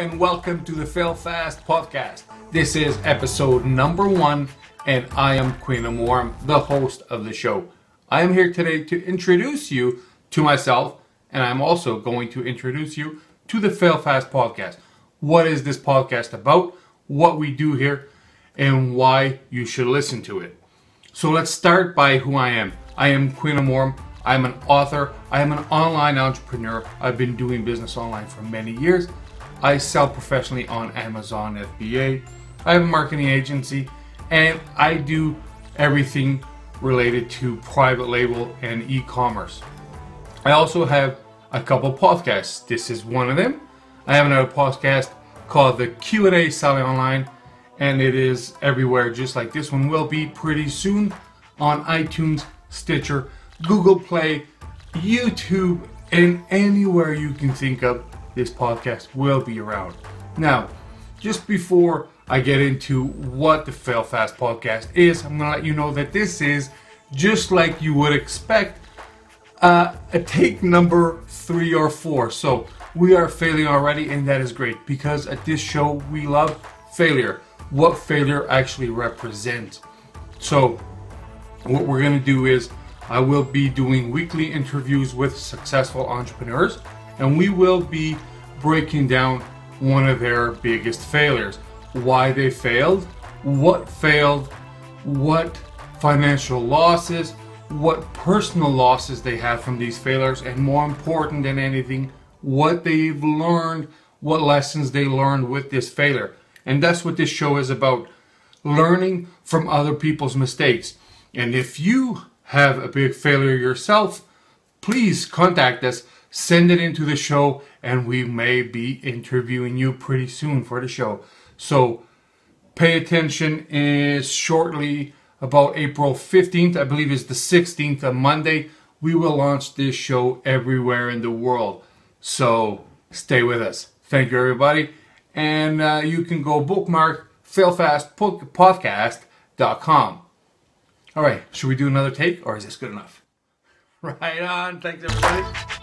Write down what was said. and welcome to the Fail Fast Podcast. This is episode number 1, and I am Quinn Amorim, the host of the show. I am here today to introduce you to myself, and I'm also going to introduce you to the Fail Fast Podcast. What is this podcast about, what we do here, and why you should listen to it. So let's start by who I am. I am Quinn Amorim. I'm an author. I am an online entrepreneur. I've been doing business online for many years. I sell professionally on Amazon FBA. I have a marketing agency, and I do everything related to private label and e-commerce. I also have a couple podcasts. This is one of them. I have another podcast called the Q&A Selling Online, and it is everywhere just like this one will be pretty soon on iTunes, Stitcher, Google Play, YouTube, and anywhere you can think of, this podcast will be around. Now, just before I get into what the Fail Fast Podcast is, I'm going to let you know that this is, just like you would expect, a take number 3 or 4. So we are failing already, and that is great, because at this show, we love failure, what failure actually represents. So what we're going to do is, I will be doing weekly interviews with successful entrepreneurs, and we will be breaking down one of their biggest failures, why they failed, what financial losses, what personal losses they have from these failures, and more important than anything, what they've learned, what lessons they learned with this failure. And that's what this show is about, learning from other people's mistakes. And if you have a big failure yourself, please contact us, send it into the show, and we may be interviewing you pretty soon for the show. So pay attention, is shortly, about April 15th, I believe it's the 16th, a Monday, we will launch this show everywhere in the world. So stay with us. Thank you, everybody. And you can go bookmark failfastpodcast.com. All right, should we do another take, or is this good enough? Right on. Thanks, everybody.